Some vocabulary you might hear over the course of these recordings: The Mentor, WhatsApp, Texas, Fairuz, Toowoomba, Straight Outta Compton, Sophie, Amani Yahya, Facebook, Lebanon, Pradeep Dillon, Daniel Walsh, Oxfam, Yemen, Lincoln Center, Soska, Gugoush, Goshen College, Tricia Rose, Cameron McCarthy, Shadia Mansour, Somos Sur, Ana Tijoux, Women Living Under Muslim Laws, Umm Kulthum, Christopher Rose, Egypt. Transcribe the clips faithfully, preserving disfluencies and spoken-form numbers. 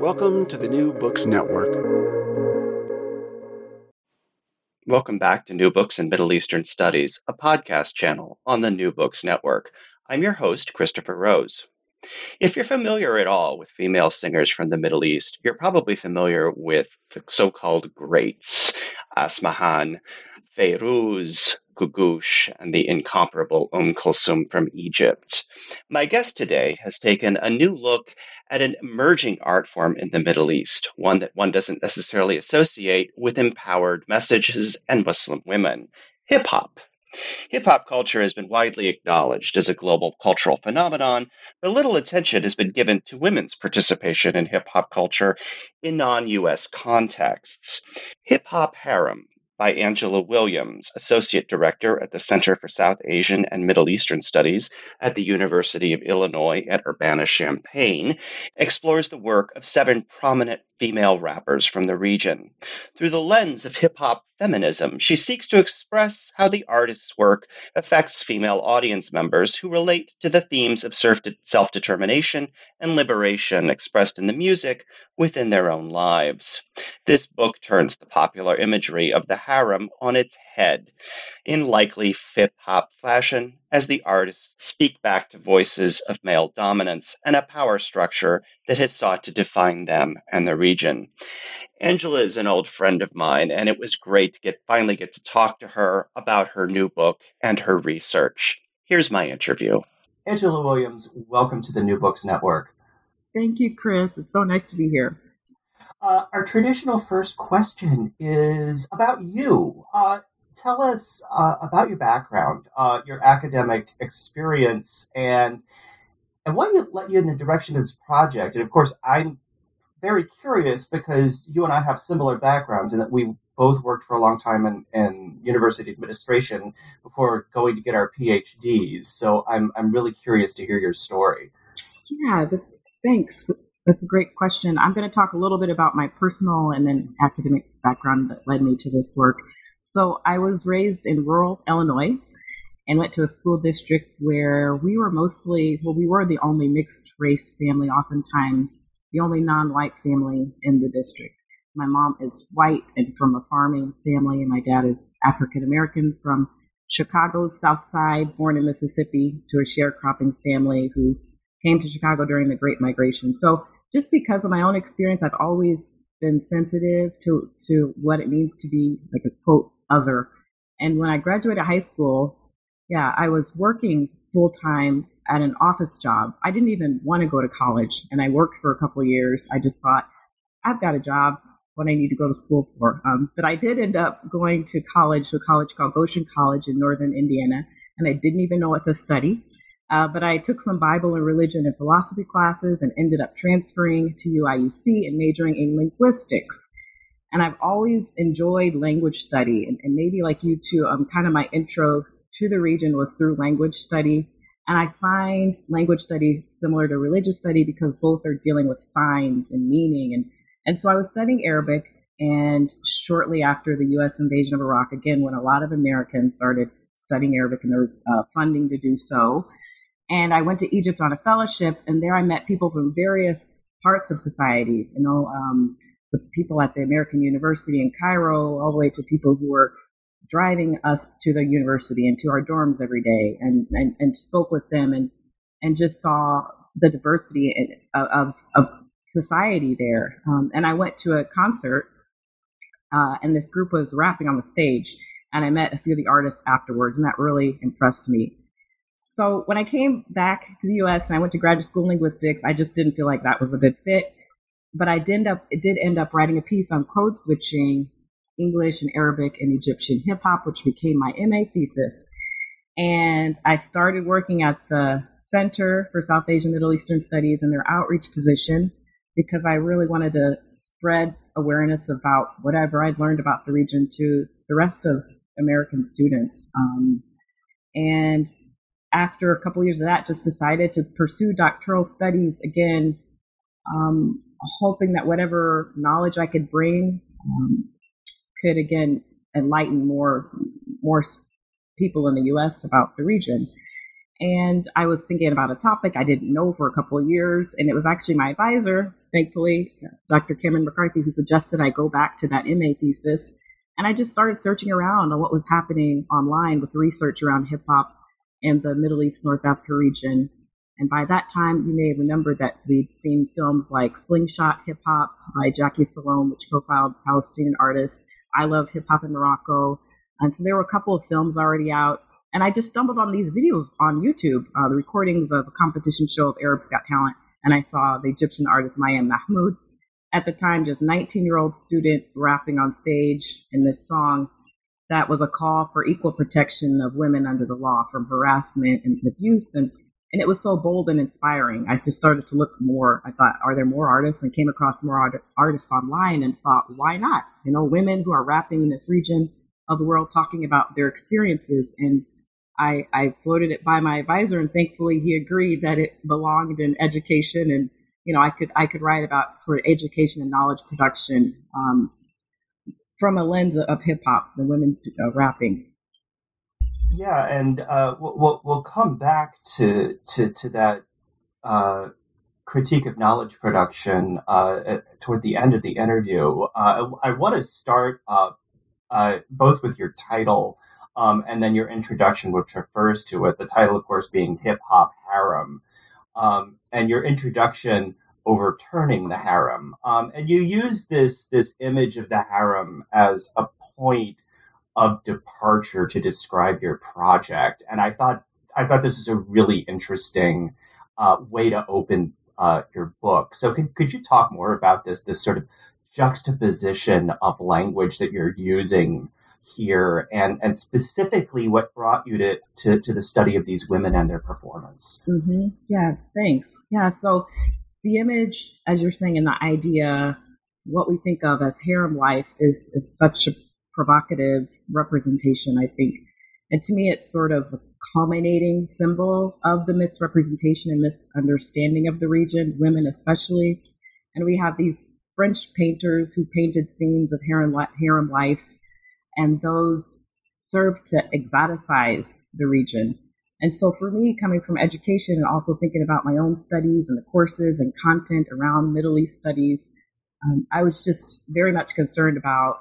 Welcome to the New Books Network. Welcome back to New Books in Middle Eastern Studies, a podcast channel on the New Books Network. I'm your host, Christopher Rose. If you're familiar at all with female singers from the Middle East, you're probably familiar with the so-called greats, Asmahan, Fairuz, Gugoush, and the incomparable Umm Kulthum from Egypt. My guest today has taken a new look at an emerging art form in the Middle East, one that one doesn't necessarily associate with empowered messages and Muslim women: hip-hop. Hip-hop culture has been widely acknowledged as a global cultural phenomenon, but little attention has been given to women's participation in hip-hop culture in non-U S contexts. Hip Hop Harem, by Angela Williams, Associate Director at the Center for South Asian and Middle Eastern Studies at the University of Illinois at Urbana-Champaign, explores the work of seven prominent female rappers from the region. Through the lens of hip-hop feminism, she seeks to express how the artist's work affects female audience members who relate to the themes of self-determination and liberation expressed in the music within their own lives. This book turns the popular imagery of the harem on its head, in likely hip-hop fashion, as the artists speak back to voices of male dominance and a power structure that has sought to define them and the region. Angela is an old friend of mine, and it was great to get finally get to talk to her about her new book and her research. Here's my interview. Angela Williams, welcome to the New Books Network. Thank you, Chris. It's so nice to be here. Uh, our traditional first question is about you. Uh, tell us uh, about your background, uh, your academic experience, and and what led you in the direction of this project. And of course, I'm very curious because you and I have similar backgrounds in that we both worked for a long time in, in university administration before going to get our P H Ds. So I'm I'm really curious to hear your story. Yeah, that's, thanks. That's a great question. I'm going to talk a little bit about my personal and then academic background that led me to this work. So I was raised in rural Illinois and went to a school district where we were mostly, well, we were the only mixed race family, oftentimes the only non-white family in the district. My mom is white and from a farming family, and my dad is African-American from Chicago's South Side, born in Mississippi to a sharecropping family who came to Chicago during the Great Migration. So just because of my own experience, I've always been sensitive to, to what it means to be like a quote other. And when I graduated high school, yeah, I was working full time at an office job. I didn't even want to go to college, and I worked for a couple of years. I just thought, I've got a job, what I need to go to school for. Um, but I did end up going to college, to a college called Goshen College in northern Indiana, and I didn't even know what to study. Uh, but I took some Bible and religion and philosophy classes and ended up transferring to U I U C and majoring in linguistics. And I've always enjoyed language study. And, and maybe like you too, um, kind of my intro to the region was through language study. And I find language study similar to religious study because both are dealing with signs and meaning. And, and so I was studying Arabic. And shortly after the U S invasion of Iraq, again, when a lot of Americans started studying Arabic and there was uh, funding to do so, and I went to Egypt on a fellowship, and there I met people from various parts of society, you know, um, the people at the American University in Cairo, all the way to people who were driving us to the university and to our dorms every day, and and, and spoke with them and and just saw the diversity of, of, of society there. Um, and I went to a concert uh, and this group was rapping on the stage, and I met a few of the artists afterwards, and that really impressed me. So when I came back to the U S and I went to graduate school in linguistics, I just didn't feel like that was a good fit. But I did end up, it did end up writing a piece on code switching English and Arabic and Egyptian hip hop, which became my M A thesis. And I started working at the Center for South Asian and Middle Eastern Studies in their outreach position, because I really wanted to spread awareness about whatever I'd learned about the region to the rest of American students. Um, and after a couple of years of that, just decided to pursue doctoral studies again, um, hoping that whatever knowledge I could bring um, could, again, enlighten more more people in the U S about the region. And I was thinking about a topic I didn't know for a couple of years, and it was actually my advisor, thankfully, Doctor Cameron McCarthy, who suggested I go back to that M A thesis. And I just started searching around on what was happening online with research around hip-hop in the Middle East, North Africa region. And by that time, you may remember that we'd seen films like Slingshot Hip Hop by Jackie Salome, which profiled Palestinian artists, I Love Hip Hop in Morocco. And so there were a couple of films already out. And I just stumbled on these videos on YouTube, uh, the recordings of a competition show of Arabs Got Talent. And I saw the Egyptian artist Myam Mahmoud, at the time just nineteen-year-old student, rapping on stage in this song that was a call for equal protection of women under the law from harassment and abuse. And And it was so bold and inspiring. I just started to look more. I thought, are there more artists? And came across more art- artists online and thought, why not? You know, women who are rapping in this region of the world talking about their experiences. And I, I floated it by my advisor, and thankfully he agreed that it belonged in education. And, you know, I could I could write about sort of education and knowledge production um, from a lens of hip hop, the women uh, rapping. Yeah, and uh, we'll we'll come back to to to that uh, critique of knowledge production uh, at, toward the end of the interview. Uh, I, I want to start uh, uh, both with your title um, and then your introduction, which refers to it. The title, of course, being Hip Hop Harem, um, and your introduction overturning the harem. Um, and you use this this image of the harem as a point of departure to describe your project, and I thought I thought this is a really interesting uh, way to open uh, your book. So, could could you talk more about this this sort of juxtaposition of language that you're using here, and and specifically what brought you to to, to the study of these women and their performance? Mm-hmm. Yeah, thanks. Yeah, so the image, as you're saying, and the idea, what we think of as harem life, is is such a provocative representation, I think. And to me, it's sort of a culminating symbol of the misrepresentation and misunderstanding of the region, women especially. And we have these French painters who painted scenes of harem, harem life, and those served to exoticize the region. And so for me, coming from education and also thinking about my own studies and the courses and content around Middle East studies, um, I was just very much concerned about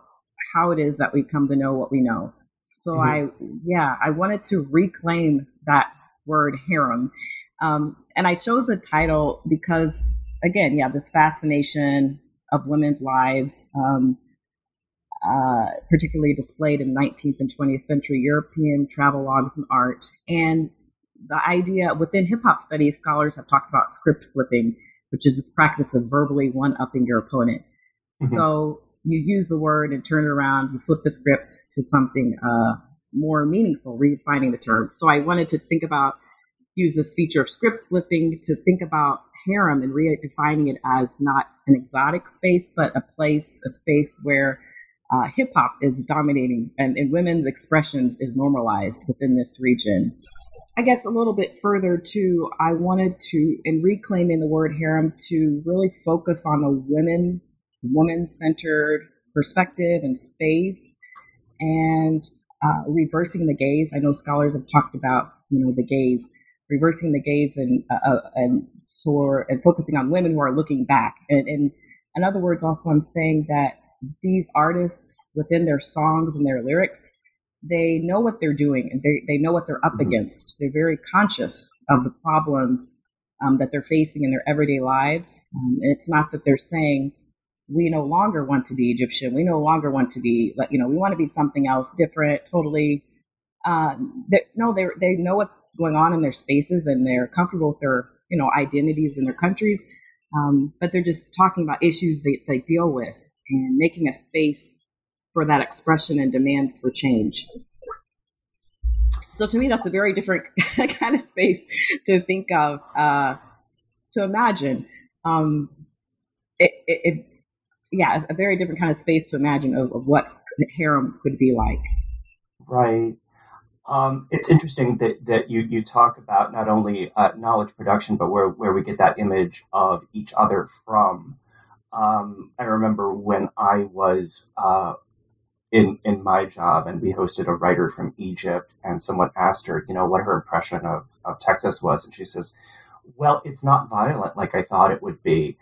how it is that we come to know what we know. So mm-hmm. I, yeah, I wanted to reclaim that word harem. Um, and I chose the title because, again, yeah, this fascination of women's lives, um, uh, particularly displayed in nineteenth and twentieth century European travel logs and art. And the idea within hip hop studies, scholars have talked about script flipping, which is this practice of verbally one-upping your opponent. Mm-hmm. So you use the word and turn it around, you flip the script to something uh, more meaningful, redefining the term. So I wanted to think about, use this feature of script flipping to think about harem and redefining it as not an exotic space, but a place, a space where uh, hip hop is dominating and, and women's expressions is normalized within this region. I guess a little bit further too, I wanted to, in reclaiming the word harem, to really focus on the women woman-centered perspective and space, and uh, reversing the gaze. I know scholars have talked about, you know, the gaze, reversing the gaze, and uh, and so and focusing on women who are looking back. And, and in other words, also I'm saying that these artists within their songs and their lyrics, they know what they're doing, and they they know what they're up mm-hmm. against. They're very conscious of the problems um, that they're facing in their everyday lives. Um, it's not that they're saying, we no longer want to be Egyptian. We no longer want to be, like, you know, we want to be something else, different, totally. Um, that, no, they they know what's going on in their spaces, and they're comfortable with their, you know, identities in their countries. Um, but they're just talking about issues they, they deal with and making a space for that expression and demands for change. So to me, that's a very different kind of space to think of, uh, to imagine. Um, it, it, it, yeah, a very different kind of space to imagine of, of what harem could be like. Right. Um, it's interesting that, that you, you talk about not only uh, knowledge production, but where, where we get that image of each other from. Um, I remember when I was uh, in in my job, and we hosted a writer from Egypt, and someone asked her, you know, what her impression of, of Texas was. And she says, well, it's not violent like I thought it would be.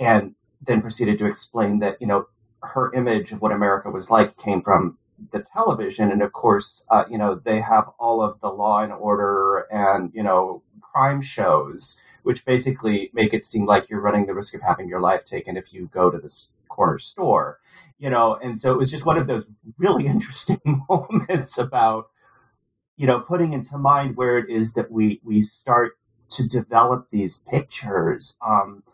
And then proceeded to explain that, you know, her image of what America was like came from the television, and of course, uh, you know, they have all of the law and order and, you know, crime shows, which basically make it seem like you're running the risk of having your life taken if you go to this corner store, you know. And so it was just one of those really interesting moments about, you know, putting into mind where it is that we we start to develop these pictures, um,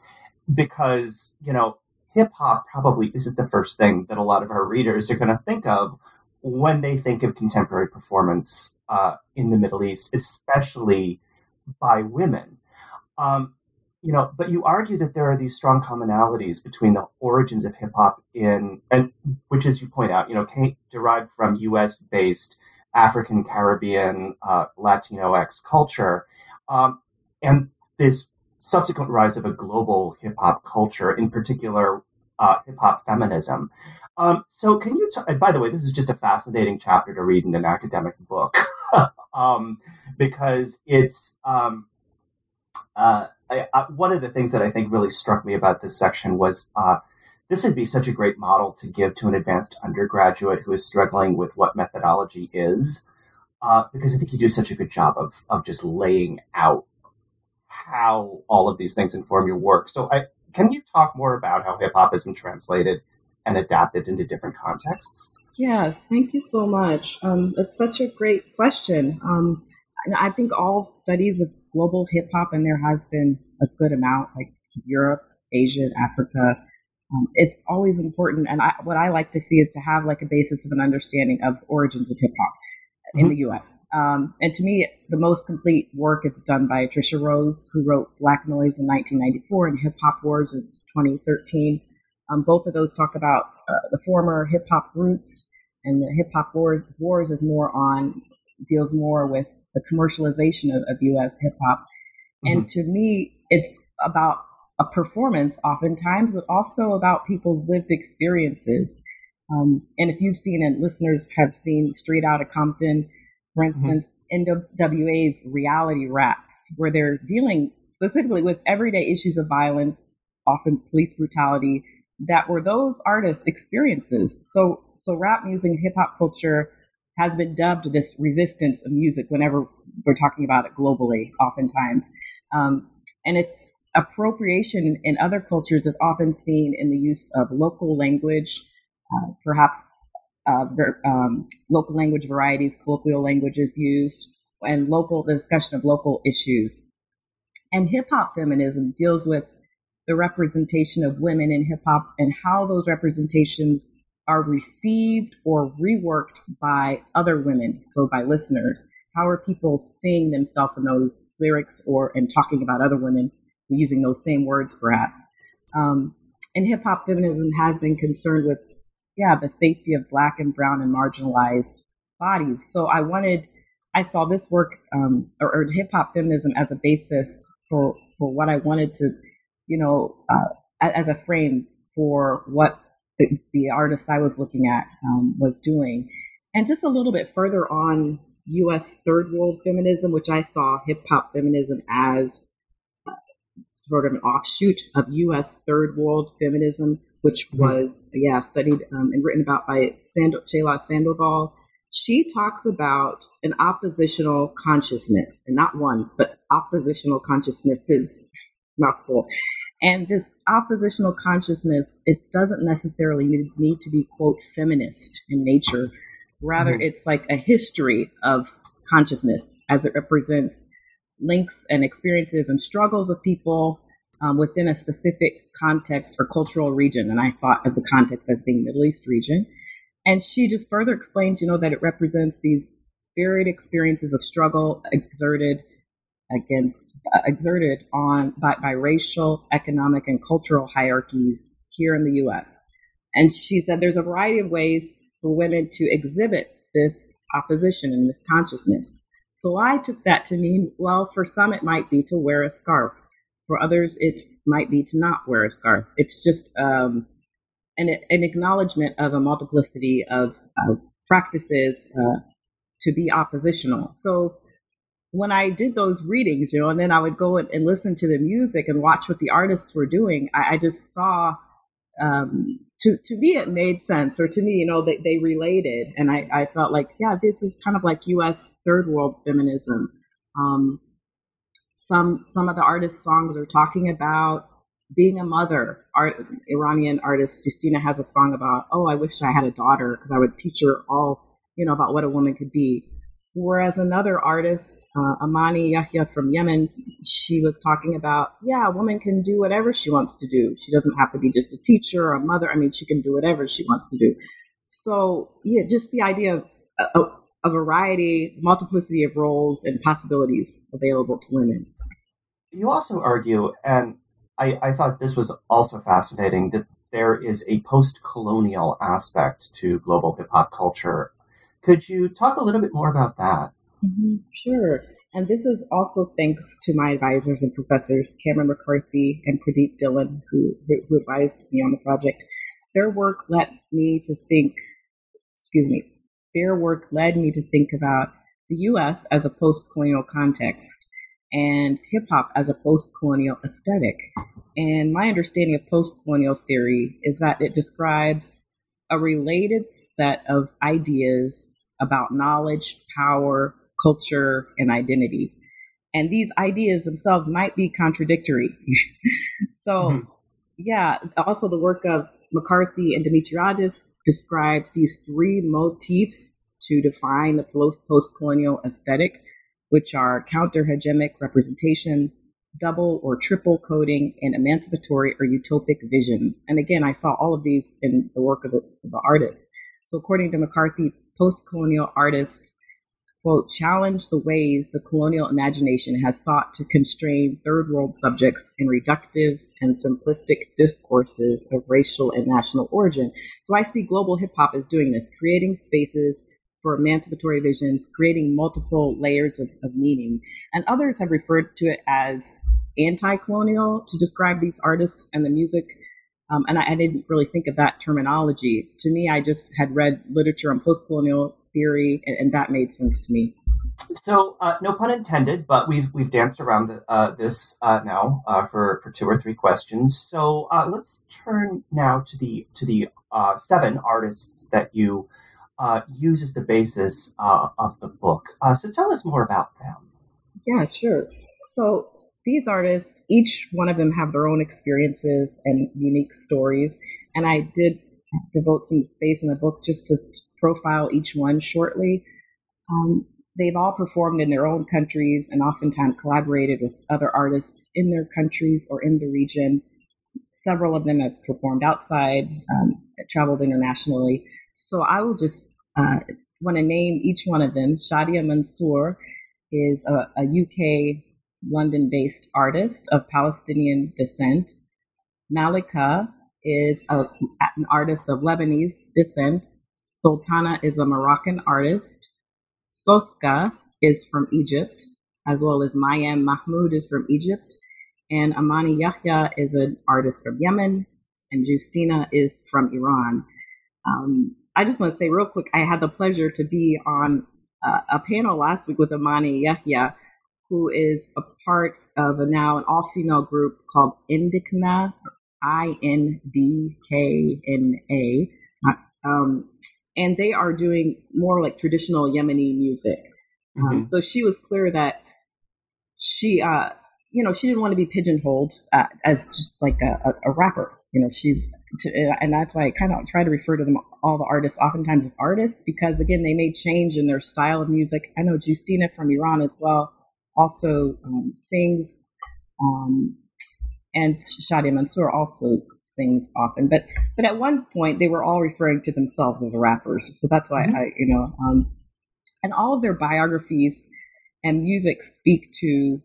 because, you know, hip hop probably isn't the first thing that a lot of our readers are going to think of when they think of contemporary performance uh, in the Middle East, especially by women. Um, you know, but you argue that there are these strong commonalities between the origins of hip hop in, and which, as you point out, you know, came, derived from U S based African, Caribbean, uh, Latinx culture, um, and this subsequent rise of a global hip hop culture, in particular, uh, hip hop feminism. Um, so, can you? T- and by the way, this is just a fascinating chapter to read in an academic book, um, because it's um, uh, I, I, one of the things that I think really struck me about this section was uh, this would be such a great model to give to an advanced undergraduate who is struggling with what methodology is, uh, because I think you do such a good job of of just laying out how all of these things inform your work. So I, can you talk more about how hip hop has been translated and adapted into different contexts? Yes, thank you so much. Um, that's such a great question. Um, I think all studies of global hip hop, and there has been a good amount, like Europe, Asia, Africa, um, it's always important. And I, what I like to see is to have like a basis of an understanding of the origins of hip hop in the U S. Um, and to me, the most complete work is done by Tricia Rose, who wrote Black Noise in nineteen ninety-four and Hip Hop Wars in twenty thirteen. Um, both of those talk about uh, the former hip hop roots, and the Hip Hop Wars Wars is more on, deals more with the commercialization of, of U S hip hop. Mm-hmm. And to me, it's about a performance oftentimes, but also about people's lived experiences. Um, and if you've seen, and listeners have seen Straight Outta Compton, for instance, mm-hmm. N W A's reality raps, where they're dealing specifically with everyday issues of violence, often police brutality, that were those artists' experiences. So, so rap music, hip hop culture has been dubbed this resistance of music whenever we're talking about it globally, oftentimes. Um, and it's appropriation in other cultures is often seen in the use of local language, Uh, perhaps uh, ver- um, local language varieties, colloquial languages used, and local the discussion of local issues. And hip-hop feminism deals with the representation of women in hip-hop and how those representations are received or reworked by other women, so by listeners. How are people seeing themselves in those lyrics or and talking about other women using those same words, perhaps? Um, and hip-hop feminism has been concerned with Yeah, the safety of Black and brown and marginalized bodies. So I wanted, I saw this work, um, or, or hip hop feminism as a basis for, for what I wanted to, you know, uh, as a frame for what the, the artist I was looking at um, was doing. And just a little bit further on U S third world feminism, which I saw hip hop feminism as sort of an offshoot of U S third world feminism, which was, yeah, studied um, and written about by Sand- Chela Sandoval. she talks about an oppositional consciousness, and not one, but oppositional consciousness is mouthful. And this oppositional consciousness, it doesn't necessarily need to be, quote, feminist in nature. Rather, mm-hmm. it's like a history of consciousness as it represents links and experiences and struggles of people um, within a specific context or cultural region. And I thought of the context as being Middle East region. And she just further explains, you know, that it represents these varied experiences of struggle exerted against, uh, exerted on by, by racial, economic, and cultural hierarchies here in the U S. And she said there's a variety of ways for women to exhibit this opposition and this consciousness. So I took that to mean, well, for some it might be to wear a scarf. For others, it might be to not wear a scarf. It's just um, an, an acknowledgement of a multiplicity of, of practices uh, to be oppositional. So when I did those readings, you know, and then I would go and, and listen to the music and watch what the artists were doing, I, I just saw, um, to, to me, it made sense, or to me, you know, they, they related. And I, I felt like, yeah, this is kind of like U S third world feminism. Um, some, some of the artists' songs are talking about being a mother. Art, Iranian artist Justina has a song about, oh, I wish I had a daughter because I would teach her all, you know, about what a woman could be. Whereas another artist, uh, Amani Yahya from Yemen, she was talking about, yeah, a woman can do whatever she wants to do. She doesn't have to be just a teacher or a mother. I mean, she can do whatever she wants to do. So, yeah, just the idea of a, a variety, multiplicity of roles and possibilities available to women. You also argue, and I, I thought this was also fascinating, that there is a post-colonial aspect to global hip-hop culture. Could you talk a little bit more about that? Mm-hmm, sure. And this is also thanks to my advisors and professors, Cameron McCarthy and Pradeep Dillon, who, who advised me on the project. Their work led me to think, excuse me, their work led me to think about the U S as a post-colonial context and hip-hop as a post-colonial aesthetic. And my understanding of post-colonial theory is that it describes a related set of ideas about knowledge, power, culture, and identity. And these ideas themselves might be contradictory. So, mm-hmm. yeah, also the work of McCarthy and Dimitriadis described these three motifs to define the post-colonial aesthetic, which are counter-hegemonic representation, double or triple coding, and emancipatory or utopic visions. And again, I saw all of these in the work of the, of the artists. So according to McCarthy, post-colonial artists, quote, challenge the ways the colonial imagination has sought to constrain third world subjects in reductive and simplistic discourses of racial and national origin. So I see global hip hop as doing this, creating spaces for emancipatory visions, creating multiple layers of, of meaning. And others have referred to it as anti-colonial to describe these artists and the music. Um, and I, I didn't really think of that terminology. To me, I just had read literature on post-colonial theory, and, and that made sense to me. So, uh, no pun intended, but we've we've danced around uh, this uh, now uh, for, for two or three questions. So uh, let's turn now to the to the uh, seven artists that you Uh, uses the basis uh, of the book. Uh, so tell us more about them. Yeah, sure. So these artists, each one of them have their own experiences and unique stories. And I did devote some space in the book just to profile each one shortly. Um, they've all performed in their own countries and oftentimes collaborated with other artists in their countries or in the region. Several of them have performed outside, um, traveled internationally. So I will just uh, want to name each one of them. Shadia Mansour is a, a U K London-based artist of Palestinian descent. Malika is a, an artist of Lebanese descent. Soultana is a Moroccan artist. Soska is from Egypt, as well as Myam Mahmoud is from Egypt. And Amani Yahya is an artist from Yemen, and Justina is from Iran. Um, I just want to say real quick, I had the pleasure to be on uh, a panel last week with Amani Yahya, who is a part of a now an all-female group called Indikna, I N D K N A. Um, and they are doing more like traditional Yemeni music. Mm-hmm. Um, so she was clear that she, uh, you know, she didn't want to be pigeonholed uh, as just like a, a, a rapper. You know, she's, to, and that's why I kind of try to refer to them, all the artists, oftentimes as artists, because again, they may change in their style of music. I know Justina from Iran as well also um, sings, um, and Shadia Mansour also sings often. But but at one point, they were all referring to themselves as rappers. So that's why, mm-hmm. I, you know, um, and all of their biographies and music speak to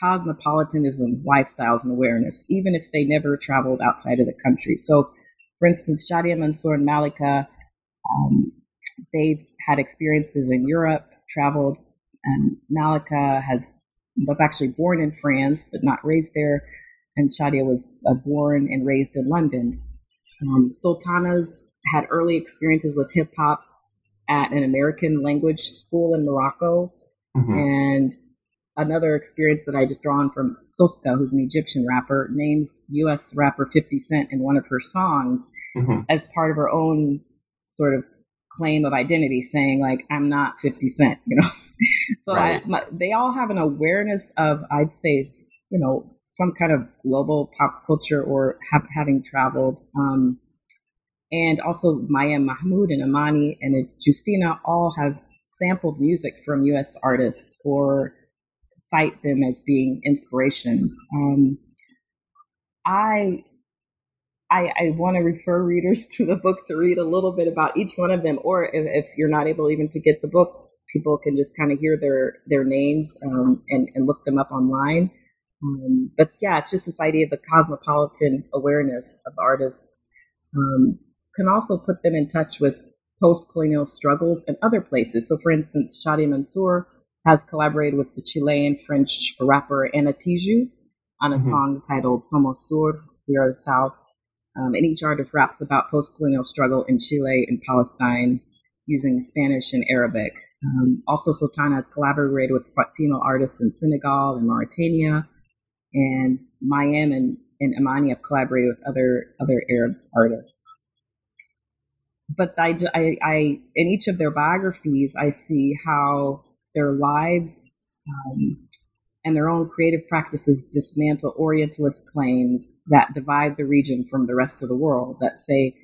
cosmopolitanism, lifestyles, and awareness, even if they never traveled outside of the country. So, for instance, Shadia Mansour and Malika, um, they've had experiences in Europe, traveled, and Malika has was actually born in France, but not raised there, and Shadia was uh, born and raised in London. Um, Soultana's had early experiences with hip-hop at an American language school in Morocco, mm-hmm. and another experience that I just draw on from Soska, who's an Egyptian rapper, names U S rapper fifty cent in one of her songs, mm-hmm. as part of her own sort of claim of identity, saying like, I'm not fifty cent, you know? So right. I, my, they all have an awareness of, I'd say, you know, some kind of global pop culture or ha- having traveled. Um, and also Myam Mahmoud and Amani and Justina all have sampled music from U S artists or cite them as being inspirations. Um, I, I, I want to refer readers to the book to read a little bit about each one of them, or if, if you're not able even to get the book, people can just kind of hear their, their names um, and, and look them up online. Um, but yeah, it's just this idea of the cosmopolitan awareness of artists um, can also put them in touch with post-colonial struggles in other places. So for instance, Shadia Mansour has collaborated with the Chilean French rapper Ana Tijoux on a mm-hmm. song titled Somos Sur, We Are the South. Um, and each artist raps about post-colonial struggle in Chile and Palestine using Spanish and Arabic. Um, also, Soultana has collaborated with female artists in Senegal and Mauritania. And Myam and, and Amani have collaborated with other, other Arab artists. But I, I, I, in each of their biographies, I see how their lives um, and their own creative practices dismantle Orientalist claims that divide the region from the rest of the world, that say,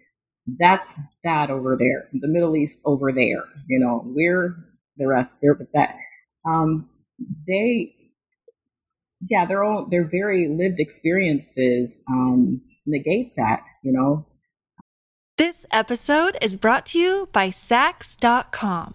that's that over there, the Middle East over there, you know, we're the rest there, but that. Um, they, yeah, their own, their very lived experiences um, negate that, you know. This episode is brought to you by Saks dot com.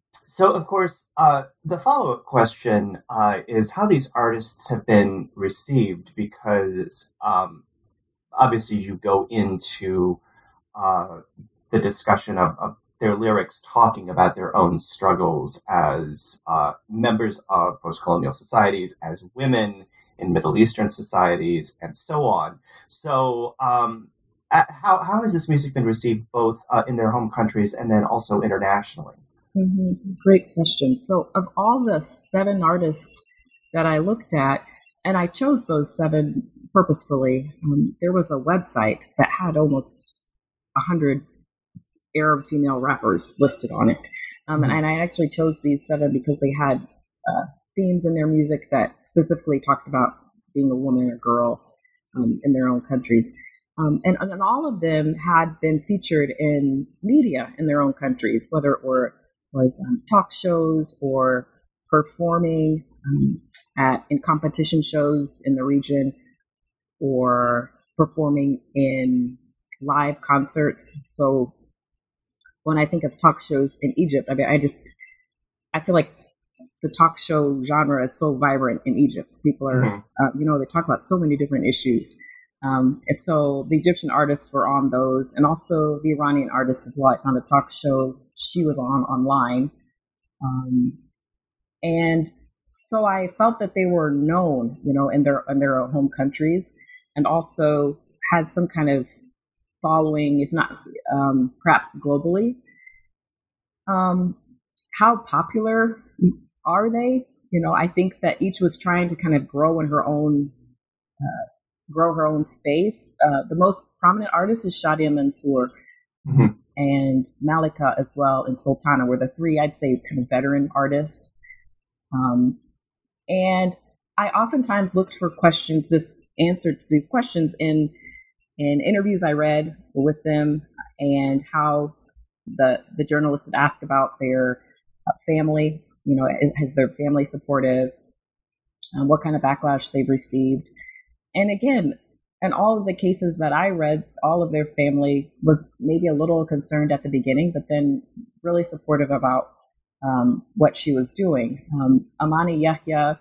So, of course, uh, the follow-up question uh, is how these artists have been received, because um, obviously you go into uh, the discussion of, of their lyrics talking about their own struggles as uh, members of post-colonial societies, as women in Middle Eastern societies, and so on. So um, how, how has this music been received both uh, in their home countries and then also internationally? Mm-hmm. It's a great question. So of all the seven artists that I looked at, and I chose those seven purposefully, um, there was a website that had almost one hundred Arab female rappers listed on it. Um, and, and I actually chose these seven because they had uh, themes in their music that specifically talked about being a woman or girl um, in their own countries. Um, and, and all of them had been featured in media in their own countries, whether it were was um, talk shows or performing um, at in competition shows in the region or performing in live concerts. So when I think of talk shows in Egypt, I mean, I just, I feel like the talk show genre is so vibrant in Egypt. People are, mm-hmm. uh, you know, they talk about so many different issues. Um, and so the Egyptian artists were on those, and also the Iranian artists as well. I found a talk show she was on online. Um, and so I felt that they were known, you know, in their, in their home countries, and also had some kind of following, if not um, perhaps globally. Um, how popular are they? You know, I think that each was trying to kind of grow in her own, uh, grow her own space. Uh, the most prominent artist is Shadia Mansour, mm-hmm. and Malika as well, and Soultana were the three, I'd say, kind of veteran artists. Um, and I oftentimes looked for questions, this answer to these questions in in interviews I read with them, and how the the journalists would ask about their family. You know, is their family supportive? Um, what kind of backlash they've received? And again, in all of the cases that I read, all of their family was maybe a little concerned at the beginning, but then really supportive about um, what she was doing. Um, Amani Yahya,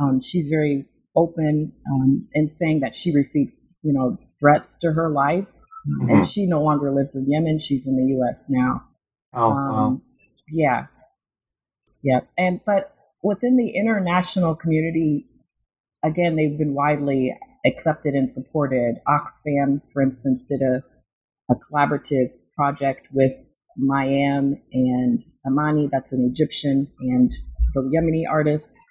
um, she's very open um, in saying that she received, you know, threats to her life, mm-hmm. and she no longer lives in Yemen. She's in the U S now. Oh, um, wow. yeah, yeah. And but within the international community, again, they've been widely accepted and supported. Oxfam, for instance, did a, a collaborative project with Myam and Amani, that's an Egyptian, and the Yemeni artists,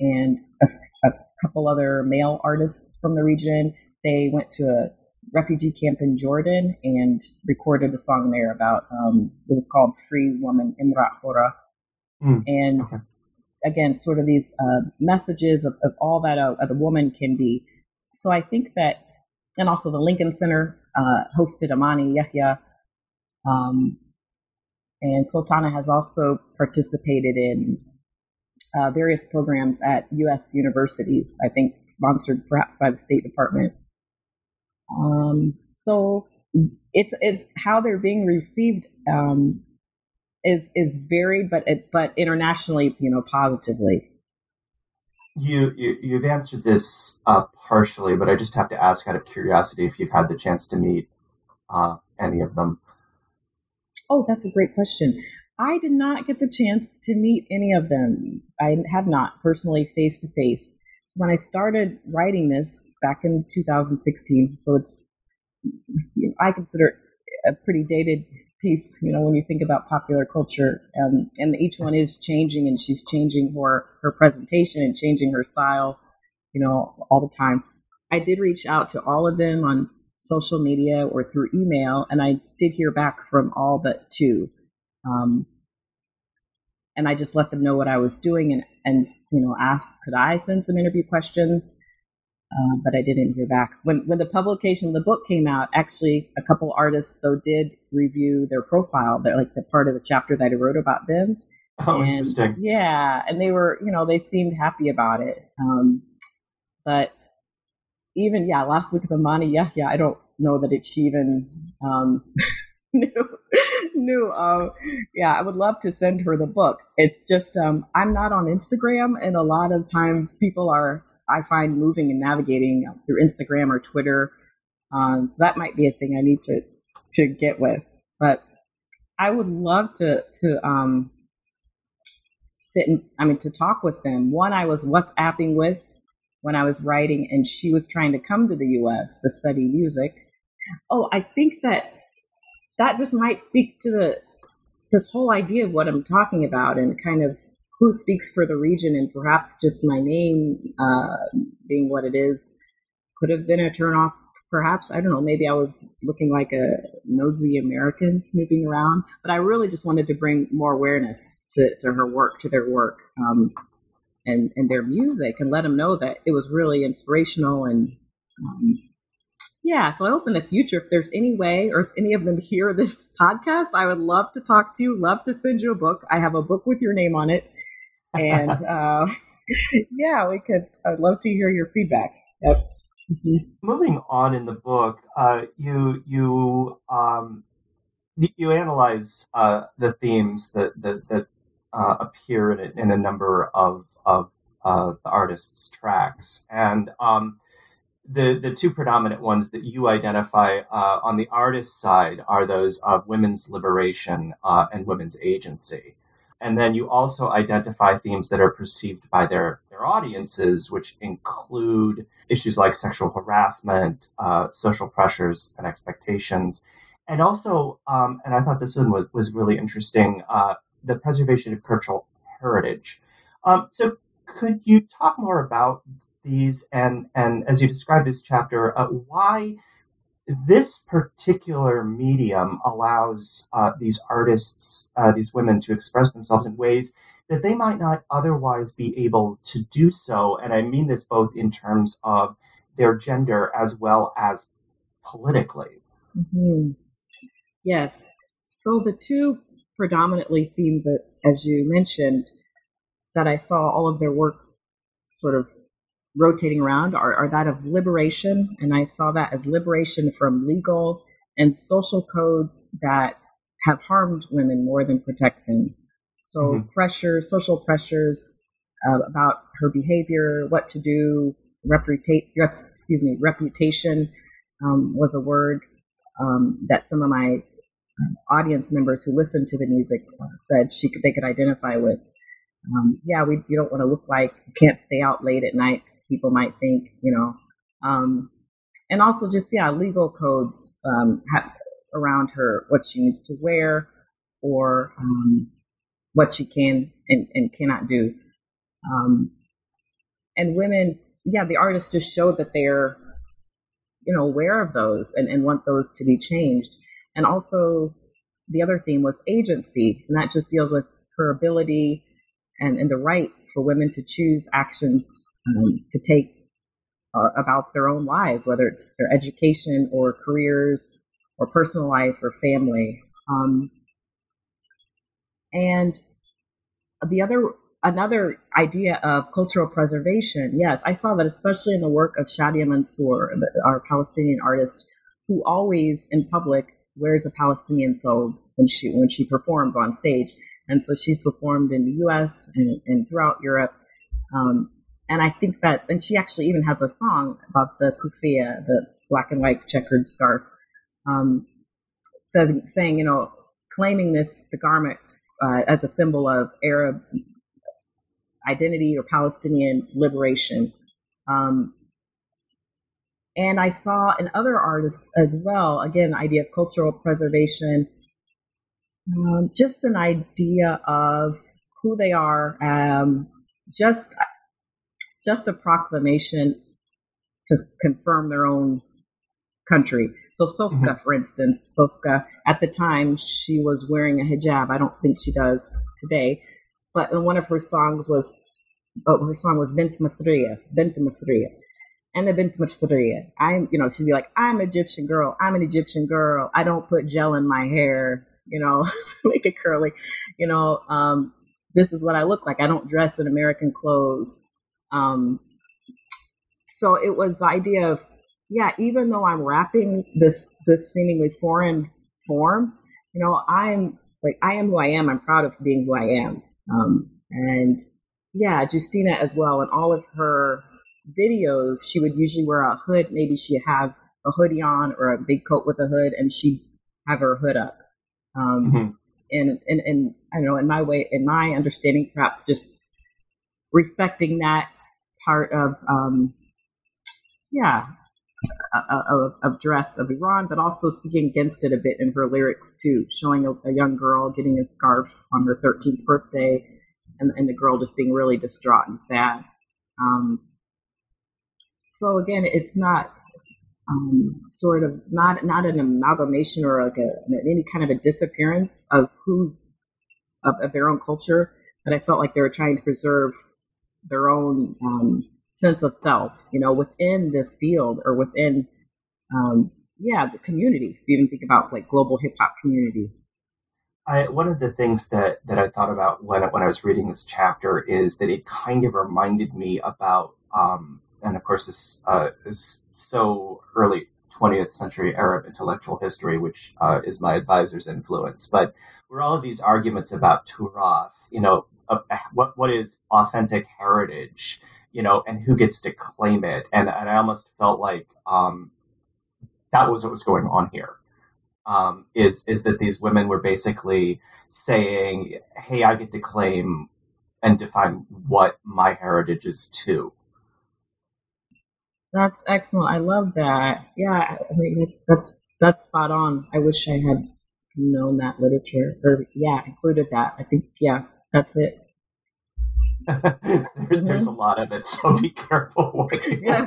and a, a couple other male artists from the region. They went to a refugee camp in Jordan and recorded a song there about, um, it was called Free Woman, Imra Hora. Mm, and okay. Again, sort of these uh, messages of, of all that a, a woman can be. So I think that, and also the Lincoln Center uh, hosted Amani Yahya, um, and Soultana has also participated in uh, various programs at U S universities, I think sponsored perhaps by the State Department. Um, so it's it, how they're being received um, is is varied, but but internationally, you know, positively. You, you you've answered this uh, partially, but I just have to ask out of curiosity if you've had the chance to meet uh, any of them. Oh, that's a great question. I did not get the chance to meet any of them. I have not personally face to face. So when I started writing this back in two thousand sixteen, so it's, you know, I consider it a pretty dated piece, you know, when you think about popular culture, um, and each one is changing, and she's changing her, her presentation and changing her style, you know, all the time. I did reach out to all of them on social media or through email, and I did hear back from all but two. Um, and I just let them know what I was doing, and, and, you know, asked, could I send some interview questions? Uh, but I didn't hear back. When when the publication of the book came out, actually, a couple artists, though, did review their profile. They're like the part of the chapter that I wrote about them. Oh, and, interesting. Yeah. And they were, you know, they seemed happy about it. Um, but even, yeah, last week with Amani Yahya, I don't know that it, she even um, knew. knew. Um, yeah, I would love to send her the book. It's just um, I'm not on Instagram, and a lot of times people are, I find, moving and navigating through Instagram or Twitter. Um, so that might be a thing I need to, to get with, but I would love to, to, um, sit and, I mean, to talk with them. One, I was WhatsApping with when I was writing, and she was trying to come to the U S to study music. Oh, I think that that just might speak to the, this whole idea of what I'm talking about, and kind of who speaks for the region, and perhaps just my name uh, being what it is could have been a turnoff. Perhaps, I don't know, maybe I was looking like a nosy American snooping around, but I really just wanted to bring more awareness to, to her work, to their work, um, and, and their music, and let them know that it was really inspirational. And um, yeah, so I hope in the future, if there's any way, or if any of them hear this podcast, I would love to talk to you, love to send you a book. I have a book with your name on it. And uh, Yeah, we could. I'd love to hear your feedback. Yep. Moving on in the book, uh, you you um, you analyze uh, the themes that that, that uh, appear in it, in a number of of uh, the artist's tracks, and um, the the two predominant ones that you identify uh, on the artist's side are those of women's liberation uh, and women's agency. And then you also identify themes that are perceived by their, their audiences, which include issues like sexual harassment, uh, social pressures and expectations. And also, um, and I thought this one was, was really interesting, uh, the preservation of cultural heritage. Um, so could you talk more about these and, and as you described this chapter, uh, why this particular medium allows uh, these artists, uh, these women, to express themselves in ways that they might not otherwise be able to do so? And I mean this both in terms of their gender as well as politically. Mm-hmm. Yes. So the two predominantly themes, that, as you mentioned, that I saw all of their work sort of rotating around are, are that of liberation. And I saw that as liberation from legal and social codes that have harmed women more than protect them. So mm-hmm. pressures, social pressures uh, about her behavior, what to do, reputa- rep- excuse me, reputation um, was a word um, that some of my audience members who listened to the music uh, said she could, they could identify with. Um, yeah, we you don't want to look like you can't stay out late at night. People might think, you know, um, and also just, yeah, legal codes um, have around her, what she needs to wear or um, what she can and, and cannot do. Um, and women, yeah, the artists just show that they're, you know, aware of those and, and want those to be changed. And also the other theme was agency, and that just deals with her ability and, and the right for women to choose actions Um, to take uh, about their own lives, whether it's their education or careers or personal life or family. Um, and the other, another idea of cultural preservation. Yes, I saw that especially in the work of Shadia Mansour, our Palestinian artist, who always in public wears a Palestinian thobe when she, when she performs on stage. And so she's performed in the U S and, and throughout Europe. Um, And I think that's, and she actually even has a song about the kufiya, the black and white checkered scarf, um, says, saying, you know, claiming this, the garment uh, as a symbol of Arab identity or Palestinian liberation. Um, and I saw in other artists as well, again, the idea of cultural preservation, um, just an idea of who they are, um, just... just a proclamation to confirm their own country. So Soska, mm-hmm. for instance, Soska, at the time, she was wearing a hijab. I don't think she does today. But one of her songs was, oh, her song was Bint Masriya, Bint Masriya. And the Bint Masriya, I'm, you know, she'd be like, I'm an Egyptian girl. I'm an Egyptian girl. I don't put gel in my hair, you know, to make it curly. You know, um, this is what I look like. I don't dress in American clothes. Um, so it was the idea of, yeah, even though I'm rapping this, this seemingly foreign form, you know, I'm like, I am who I am. I'm proud of being who I am. Um, and yeah, Justina as well. In all of her videos, she would usually wear a hood. Maybe she'd have a hoodie on or a big coat with a hood, and she'd have her hood up. Um, mm-hmm. and, and, and I don't know, in my way, in my understanding, perhaps just respecting that, part of, um, yeah, of, of dress of Iran, but also speaking against it a bit in her lyrics too, showing a, a young girl getting a scarf on her thirteenth birthday and, and the girl just being really distraught and sad. Um, so again, it's not um, sort of not, not an amalgamation or like a, any kind of a disappearance of who, of, of their own culture, but I felt like they were trying to preserve their own um, sense of self, you know, within this field or within, um, yeah, the community. If you even think about like global hip hop community. I, one of the things that, that I thought about when, when I was reading this chapter is that it kind of reminded me about, um, and of course this uh, is so early twentieth century Arab intellectual history, which uh, is my advisor's influence, but where all of these arguments about Turath, you know, uh, what what is authentic heritage, you know, and who gets to claim it. And, and I almost felt like um, that was what was going on here. Um, is is that these women were basically saying, hey, I get to claim and define what my heritage is too. That's excellent. I love that. Yeah, I mean, that, that's that's spot on. I wish I had known that literature, or, yeah, included that. I think, yeah, that's it. there, mm-hmm. There's a lot of it, so be careful what you yeah.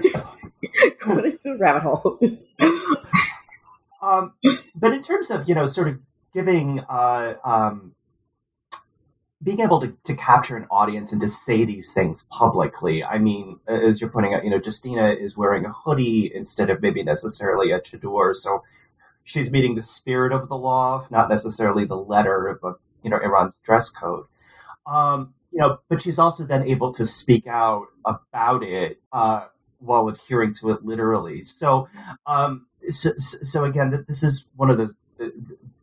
Just go into a rabbit hole. um, but in terms of, you know, sort of giving, uh, um, being able to, to capture an audience and to say these things publicly, I mean, as you're pointing out, you know, Justina is wearing a hoodie instead of maybe necessarily a chador, so she's meeting the spirit of the law, not necessarily the letter of, a, you know, Iran's dress code. Um, you know, but she's also then able to speak out about it uh, while adhering to it literally. So, um, so, so again, that this is one of the the,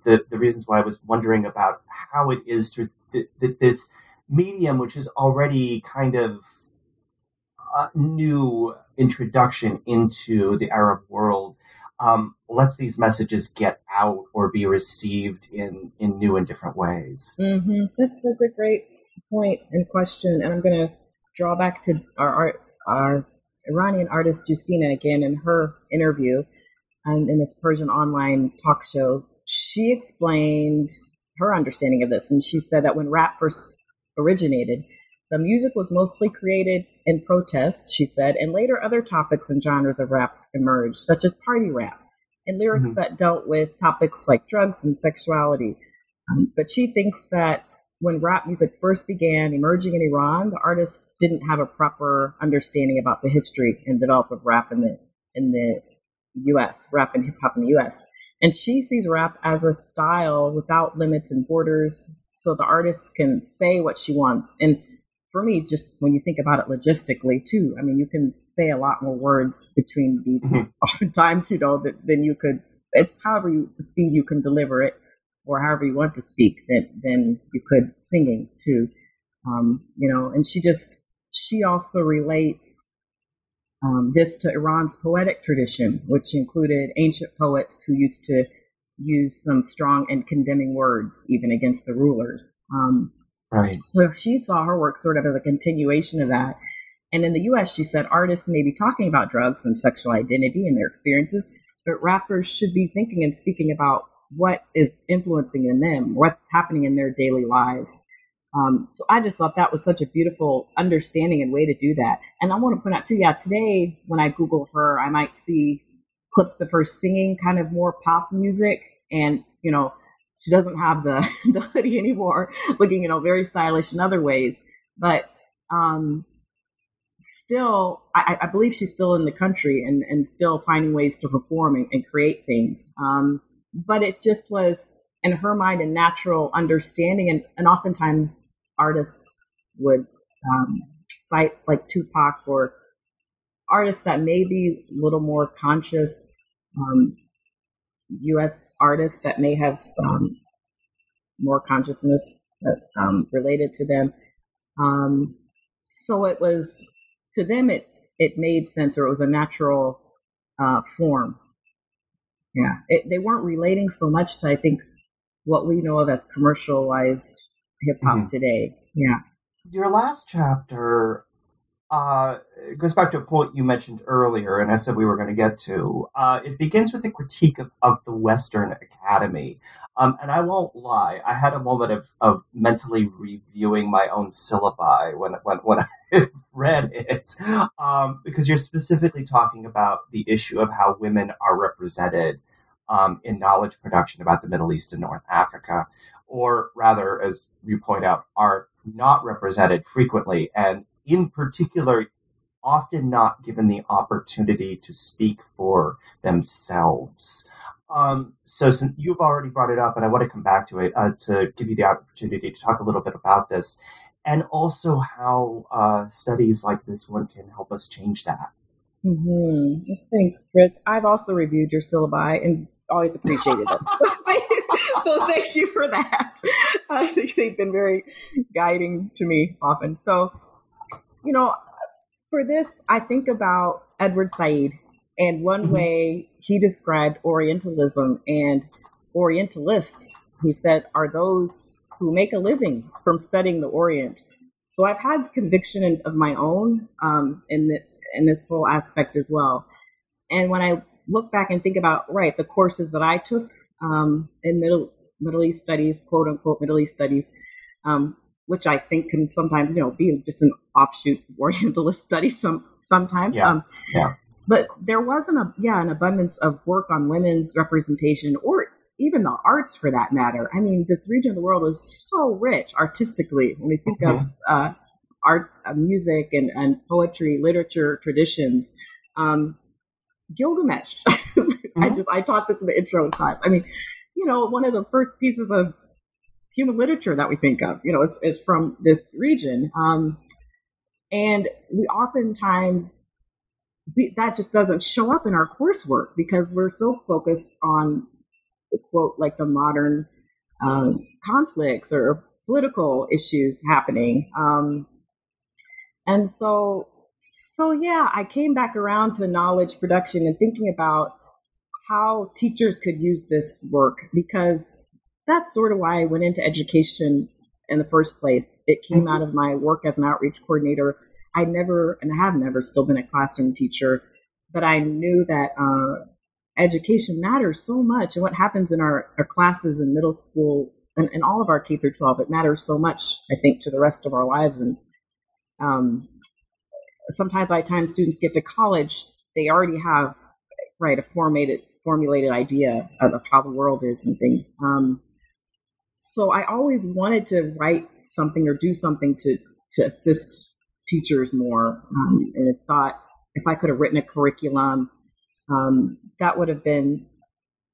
the the reasons why I was wondering about how it is through th- th- this medium, which is already kind of a new introduction into the Arab world, um, lets these messages get out or be received in, in new and different ways. Mm-hmm. That's that's a great point and question. And I'm going to draw back to our, our our Iranian artist Justina again in her interview um, in this Persian online talk show. She explained her understanding of this. And she said that when rap first originated, the music was mostly created in protest, she said, and later other topics and genres of rap emerged, such as party rap and lyrics mm-hmm. that dealt with topics like drugs and sexuality. Um, but she thinks that when rap music first began emerging in Iran, the artists didn't have a proper understanding about the history and development of rap in the in the U S, rap and hip hop in the U S. And she sees rap as a style without limits and borders, so the artist can say what she wants. And for me, just when you think about it logistically, too, I mean, you can say a lot more words between beats mm-hmm. oftentimes, you know, that, than you could. It's however you, the speed you can deliver it or however you want to speak than, than you could singing, too. Um, you know, and she just, she also relates um, this to Iran's poetic tradition, which included ancient poets who used to use some strong and condemning words, even against the rulers. Um Right. So she saw her work sort of as a continuation of that. And in the U S, she said, artists may be talking about drugs and sexual identity and their experiences, but rappers should be thinking and speaking about what is influencing in them, what's happening in their daily lives. Um, so I just thought that was such a beautiful understanding and way to do that. And I want to point out too, yeah, today when I Google her, I might see clips of her singing kind of more pop music and, you know, she doesn't have the, the hoodie anymore, looking, you know, very stylish in other ways. But um, still, I, I believe she's still in the country and, and still finding ways to perform and, and create things. Um, but it just was, in her mind, a natural understanding. And, and oftentimes artists would um, cite like Tupac or artists that may be a little more conscious, um U S artists that may have um, more consciousness that, um, related to them. Um, so it was, to them, it, it made sense, or it was a natural uh, form. Yeah. It, they weren't relating so much to, I think, what we know of as commercialized hip hop mm-hmm. today. Yeah. Your last chapter Uh, it goes back to a point you mentioned earlier, and I said we were going to get to. Uh, it begins with a critique of, of the Western Academy. Um, and I won't lie, I had a moment of, of mentally reviewing my own syllabi when when, when I read it, um, because you're specifically talking about the issue of how women are represented um, in knowledge production about the Middle East and North Africa, or rather, as you point out, are not represented frequently, and in particular, often not given the opportunity to speak for themselves. Um, so since you've already brought it up, and I want to come back to it uh, to give you the opportunity to talk a little bit about this, and also how uh, studies like this one can help us change that. Mm-hmm. Thanks, Fritz. I've also reviewed your syllabi and always appreciated them. So thank you for that. I think they've been very guiding to me often. So, you know, for this, I think about Edward Said and one mm-hmm. way he described Orientalism and Orientalists, he said, are those who make a living from studying the Orient. So I've had conviction in, of my own um, in, the, in this whole aspect as well. And when I look back and think about, right, the courses that I took um, in Middle Middle East studies, quote unquote Middle East studies, um, which I think can sometimes, you know, be just an offshoot of Orientalist studies some, sometimes. Yeah. Um, yeah. But there wasn't a yeah an abundance of work on women's representation or even the arts for that matter. I mean, this region of the world is so rich artistically. When we think mm-hmm. of uh, art, uh, music, and, and poetry, literature traditions, um, Gilgamesh. mm-hmm. I just I taught this in the intro class. I mean, you know, one of the first pieces of human literature that we think of, you know, is, is from this region, um, and we oftentimes. We, that just doesn't show up in our coursework because we're so focused on, quote, like the modern um, conflicts or political issues happening. Um, and so, so yeah, I came back around to knowledge production and thinking about how teachers could use this work because that's sort of why I went into education in the first place. It came out of my work as an outreach coordinator. I never, and I have never still been a classroom teacher, but I knew that uh, education matters so much. And what happens in our, our classes in middle school and, and all of our K through twelve, it matters so much, I think, to the rest of our lives. And um, sometimes by the time students get to college, they already have, right, a formated, formulated idea of, of how the world is and things. Um, so I always wanted to write something or do something to, to assist teachers more, um, and I thought if I could have written a curriculum, um, that would have been,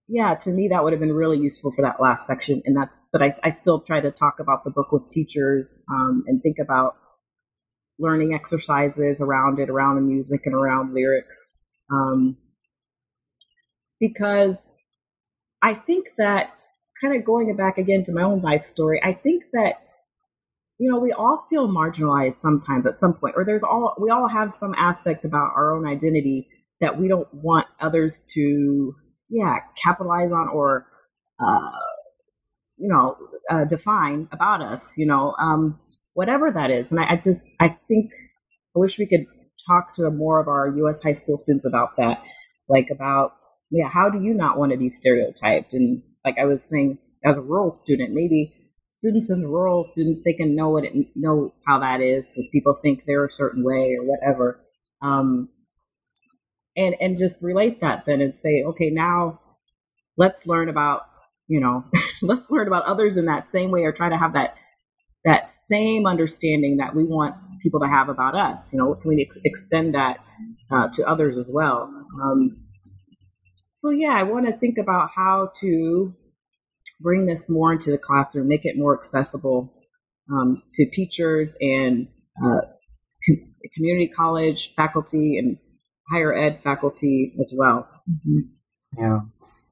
yeah, to me that would have been really useful for that last section. And that's, but I, I still try to talk about the book with teachers um, and think about learning exercises around it, around the music and around lyrics, um, because I think that kind of going back again to my own life story, I think that. You know, we all feel marginalized sometimes at some point, or there's all, we all have some aspect about our own identity that we don't want others to, yeah, capitalize on or, uh, you know, uh, define about us, you know, um, whatever that is. And I, I just, I think, I wish we could talk to more of our U S high school students about that. Like about, yeah, how do you not want to be stereotyped? And like I was saying, as a rural student, maybe, students in the rural, students, they can know what it, know how that is because people think they're a certain way or whatever. Um, and and just relate that then and say, okay, now let's learn about, you know, let's learn about others in that same way or try to have that that same understanding that we want people to have about us. You know, can we ex- extend that uh, to others as well? Um, so, yeah, I want to think about how to bring this more into the classroom, make it more accessible um, to teachers and uh, co- community college faculty and higher ed faculty as well. Mm-hmm. Yeah.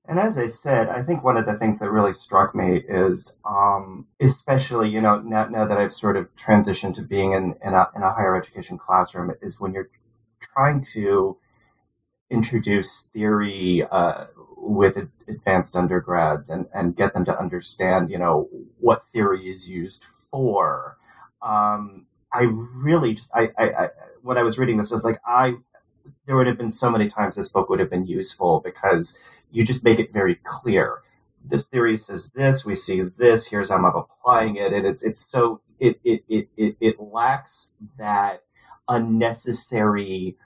And as I said, I think one of the things that really struck me is, um, especially, you know, now, now that I've sort of transitioned to being in, in, a, in a higher education classroom, is when you're trying to introduce theory uh, with a advanced undergrads and, and get them to understand, you know, what theory is used for. Um, I really just, I, I, I, when I was reading this, I was like, I, there would have been so many times this book would have been useful because you just make it very clear. This theory says this, we see this, here's how I'm applying it. And it's, it's so, it, it, it, it, it lacks that unnecessary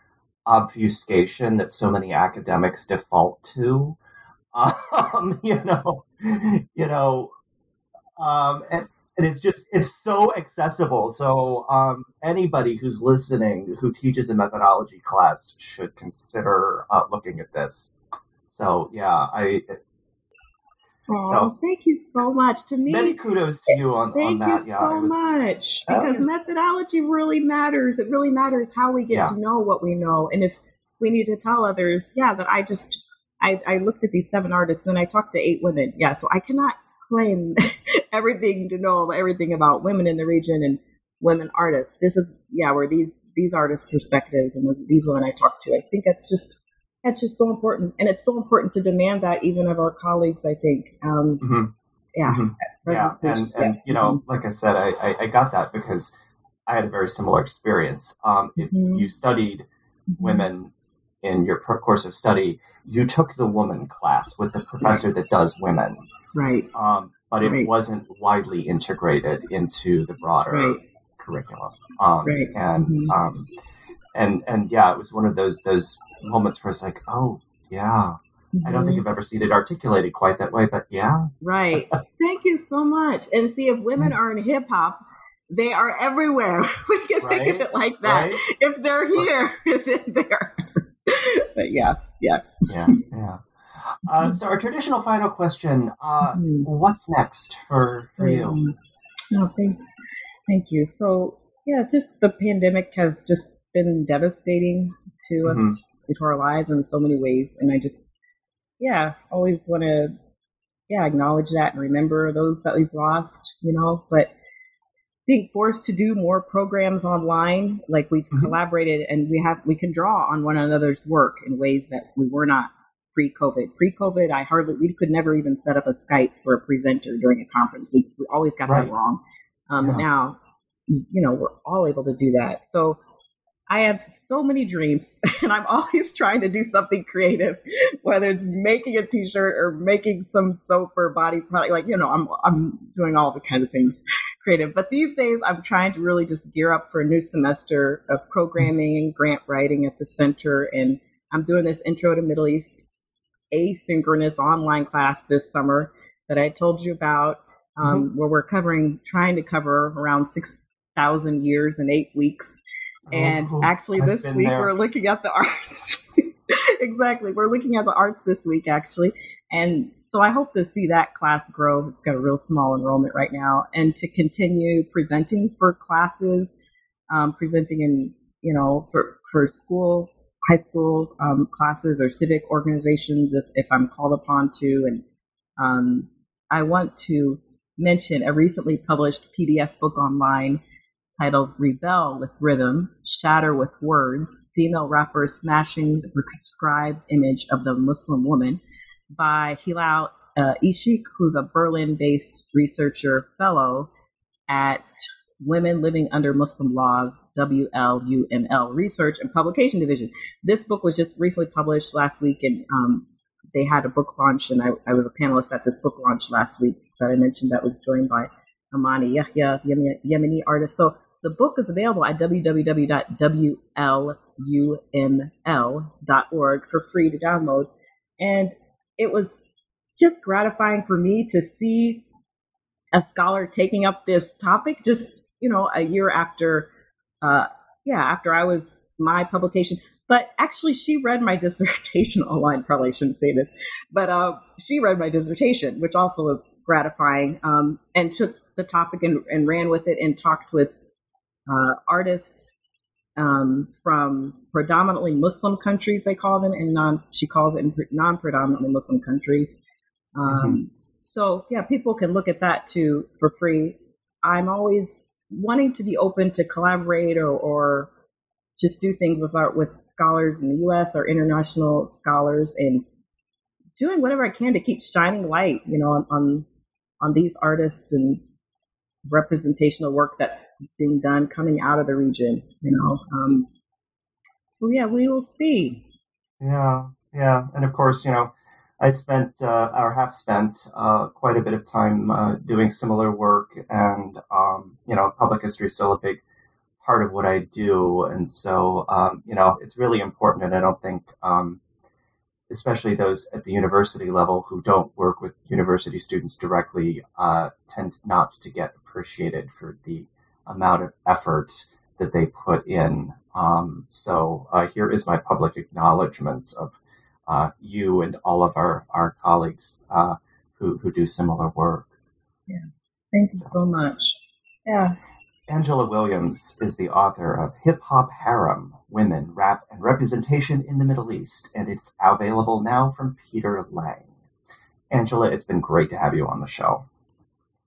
obfuscation that so many academics default to. Um, you know, you know, um, and, and it's just, it's so accessible. So um, anybody who's listening, who teaches a methodology class should consider uh, looking at this. So, yeah, I, Oh, so, thank you so much. To me, many kudos to you on, thank on that. Thank you yeah, so was, much because uh, methodology really matters. It really matters how we get yeah. to know what we know, and if we need to tell others, yeah, that I just I, I looked at these seven artists, and then I talked to eight women. Yeah, so I cannot claim everything to know everything about women in the region and women artists. This is yeah, where these these artists' perspectives and these women I talked to. I think that's just. That's just so important. And it's so important to demand that even of our colleagues, I think. Um, mm-hmm. Yeah. Mm-hmm. yeah. And, and yeah. you know, like I said, I, I, I got that because I had a very similar experience. Um, if mm-hmm. you studied women in your course of study, you took the woman class with the professor right. that does women. Right. Um, but it right. wasn't widely integrated into the broader right. curriculum. Um, right. And, mm-hmm. um, and, and yeah, it was one of those, those, moments where it's like, oh, yeah, mm-hmm. I don't think I've ever seen it articulated quite that way, but yeah. Right. Thank you so much. And see, if women are in hip hop, they are everywhere. We can right? think of it like that. Right? If they're here, then they're. But yeah, yeah. Yeah, yeah. Uh, so, our traditional final question, uh, mm-hmm. what's next for, for you? No, thanks. Thank you. So, yeah, just the pandemic has just been devastating to mm-hmm. us. To our lives in so many ways, and I just, yeah, always want to, yeah, acknowledge that and remember those that we've lost, you know. But being forced to do more programs online, like we've mm-hmm. collaborated, and we have we can draw on one another's work in ways that we were not pre-COVID. Pre-COVID, I hardly we could never even set up a Skype for a presenter during a conference. We, we always got right. that wrong. Um, yeah. But now, you know, we're all able to do that. So. I have so many dreams, and I'm always trying to do something creative, whether it's making a t-shirt or making some soap or body product. Like, you know, I'm I'm doing all the kinds of things creative. But these days, I'm trying to really just gear up for a new semester of programming and grant writing at the center. And I'm doing this Intro to Middle East asynchronous online class this summer that I told you about, um, mm-hmm. where we're covering, trying to cover around six thousand years in eight weeks. And oh, actually, I've this week there. we're looking at the arts. Exactly. We're looking at the arts this week, actually. And so I hope to see that class grow. It's got a real small enrollment right now. And to continue presenting for classes, um, presenting in, you know, for, for school, high school um, classes or civic organizations if, if I'm called upon to. And um, I want to mention a recently published P D F book online titled Rebel with Rhythm, Shatter with Words, Female Rappers Smashing the Prescribed Image of the Muslim Woman by Hilal uh, Ishik, who's a Berlin-based researcher fellow at Women Living Under Muslim Laws, W L U M L Research and Publication Division. This book was just recently published last week, and um, they had a book launch, and I, I was a panelist at this book launch last week that I mentioned that was joined by Amani Yahya, Yemeni artist. So the book is available at w w w dot w l u m l dot org for free to download. And it was just gratifying for me to see a scholar taking up this topic just, you know, a year after, uh, yeah, after I was my publication. But actually, she read my dissertation online. Probably I shouldn't say this, but uh, she read my dissertation, which also was gratifying, um, and took the topic and, and ran with it and talked with uh, artists um, from predominantly Muslim countries, they call them, and non, she calls it non-predominantly Muslim countries. Um, mm-hmm. So, yeah, people can look at that, too, for free. I'm always wanting to be open to collaborate or... or just do things with our, with scholars in the U S or international scholars, and doing whatever I can to keep shining light, you know, on on, on these artists and representational work that's being done coming out of the region, you know. Um, so yeah, we will see. Yeah, yeah, and of course, you know, I spent uh, or have spent uh, quite a bit of time uh, doing similar work, and um, you know, public history is still a big part of what I do. And so, um, you know, it's really important. And I don't think, um, especially those at the university level who don't work with university students directly, uh, tend not to get appreciated for the amount of effort that they put in. Um, so uh, here is my public acknowledgments of uh, you and all of our, our colleagues uh, who, who do similar work. Yeah. Thank you so much. Yeah. Angela Williams is the author of Hip Hop Harem, Women, Rap, and Representation in the Middle East, and it's available now from Peter Lang. Angela, it's been great to have you on the show.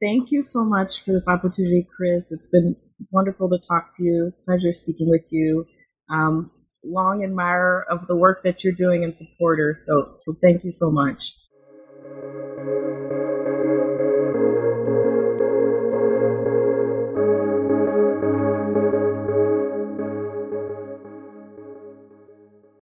Thank you so much for this opportunity, Chris. It's been wonderful to talk to you. Pleasure speaking with you. Um, long admirer of the work that you're doing and supporter. So, so thank you so much.